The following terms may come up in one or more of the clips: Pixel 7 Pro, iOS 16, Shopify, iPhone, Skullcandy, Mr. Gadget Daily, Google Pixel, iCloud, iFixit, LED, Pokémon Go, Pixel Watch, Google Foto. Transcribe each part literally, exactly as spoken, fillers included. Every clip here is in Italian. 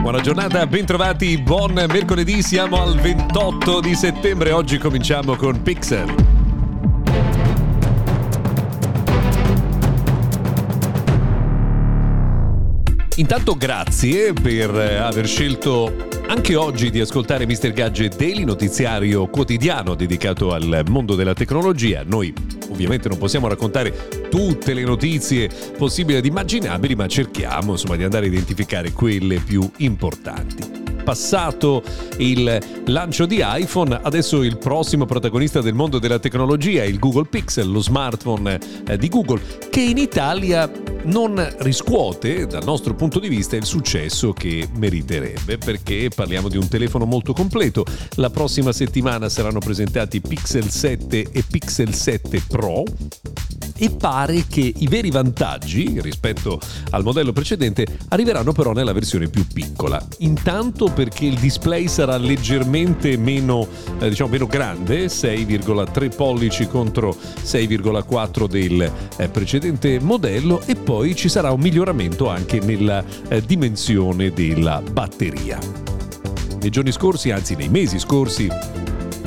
Buona giornata, bentrovati, buon mercoledì, siamo al ventotto di settembre, oggi cominciamo con Pixel. Intanto grazie per aver scelto anche oggi di ascoltare mister Gadget Daily, notiziario quotidiano dedicato al mondo della tecnologia. Noi ovviamente non possiamo raccontare tutte le notizie possibili ed immaginabili, ma cerchiamo insomma di andare a identificare quelle più importanti. Passato il lancio di iPhone, adesso il prossimo protagonista del mondo della tecnologia è il Google Pixel, lo smartphone di Google, che in Italia non riscuote, dal nostro punto di vista, il successo che meriterebbe, perché parliamo di un telefono molto completo. La prossima settimana saranno presentati Pixel sette e Pixel sette Pro, e pare che i veri vantaggi rispetto al modello precedente arriveranno però nella versione più piccola. Intanto perché il display sarà leggermente meno, eh, diciamo meno grande, sei virgola tre pollici contro sei virgola quattro del eh, precedente modello, e poi ci sarà un miglioramento anche nella eh, dimensione della batteria. Nei giorni scorsi, anzi nei mesi scorsi,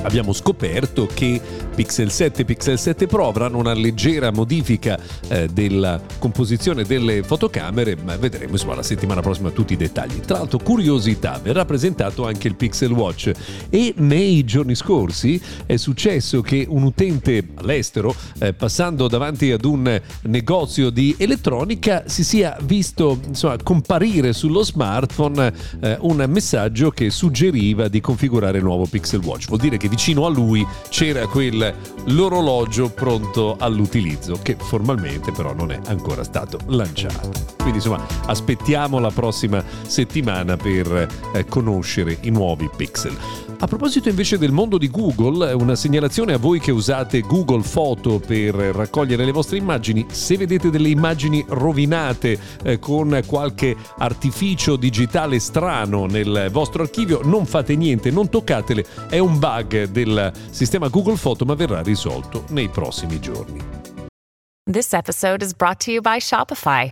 abbiamo scoperto che Pixel sette e Pixel sette Pro avranno una leggera modifica eh, della composizione delle fotocamere, ma vedremo insomma la settimana prossima tutti i dettagli. Tra l'altro, curiosità, verrà presentato anche il Pixel Watch, e nei giorni scorsi è successo che un utente all'estero, eh, passando davanti ad un negozio di elettronica, si sia visto insomma comparire sullo smartphone eh, un messaggio che suggeriva di configurare il nuovo Pixel Watch. Vuol dire che vicino a lui c'era quel l'orologio pronto all'utilizzo, che formalmente però non è ancora stato lanciato. Quindi insomma aspettiamo la prossima settimana per eh, conoscere i nuovi Pixel. A proposito invece del mondo di Google, una segnalazione a voi che usate Google Foto per raccogliere le vostre immagini: se vedete delle immagini rovinate eh, con qualche artificio digitale strano nel vostro archivio, non fate niente, non toccatele, è un bug del sistema Google Foto, ma verrà risolto nei prossimi giorni. This episode is brought to you by Shopify.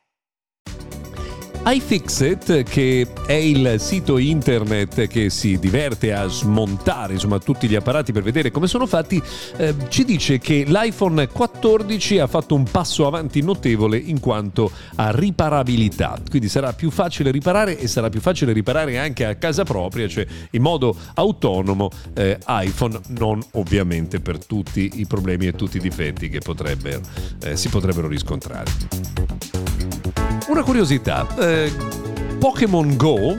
iFixit, che è il sito internet che si diverte a smontare insomma tutti gli apparati per vedere come sono fatti, eh, ci dice che l'iPhone quattordici ha fatto un passo avanti notevole in quanto a riparabilità, quindi sarà più facile riparare, e sarà più facile riparare anche a casa propria, cioè in modo autonomo eh, iPhone, non ovviamente per tutti i problemi e tutti i difetti che potrebbero, eh, si potrebbero riscontrare. Una curiosità, eh, Pokémon Go,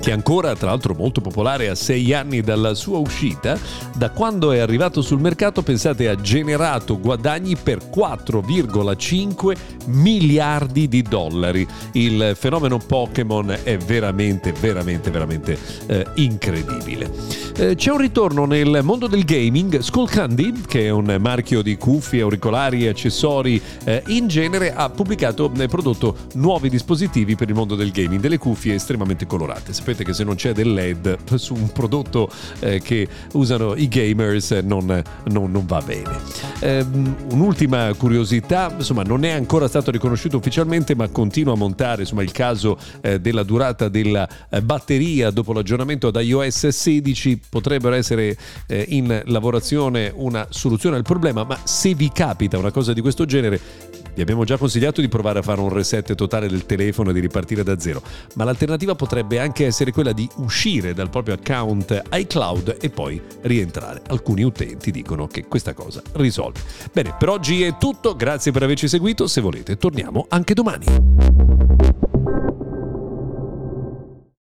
che è ancora tra l'altro molto popolare a sei anni dalla sua uscita, da quando è arrivato sul mercato, pensate, ha generato guadagni per quattro virgola cinque miliardi di dollari. Il fenomeno Pokémon è veramente, veramente, veramente eh, incredibile. Eh, c'è un ritorno nel mondo del gaming. Skullcandy, che è un marchio di cuffie, auricolari e accessori eh, in genere, ha pubblicato e prodotto nuovi dispositivi per il mondo del gaming, delle cuffie estremamente colorate. Sapete che se non c'è del L E D su un prodotto eh, che usano i gamers non, non, non va bene. Ehm, un'ultima curiosità, insomma non è ancora stato riconosciuto ufficialmente, ma continua a montare insomma il caso eh, della durata della eh, batteria dopo l'aggiornamento ad iOS sedici. Potrebbero essere eh, in lavorazione una soluzione al problema, ma se vi capita una cosa di questo genere, vi abbiamo già consigliato di provare a fare un reset totale del telefono e di ripartire da zero, ma l'alternativa potrebbe anche essere essere quella di uscire dal proprio account iCloud e poi rientrare. Alcuni utenti dicono che questa cosa risolve. Bene, per oggi è tutto, grazie per averci seguito, se volete torniamo anche domani.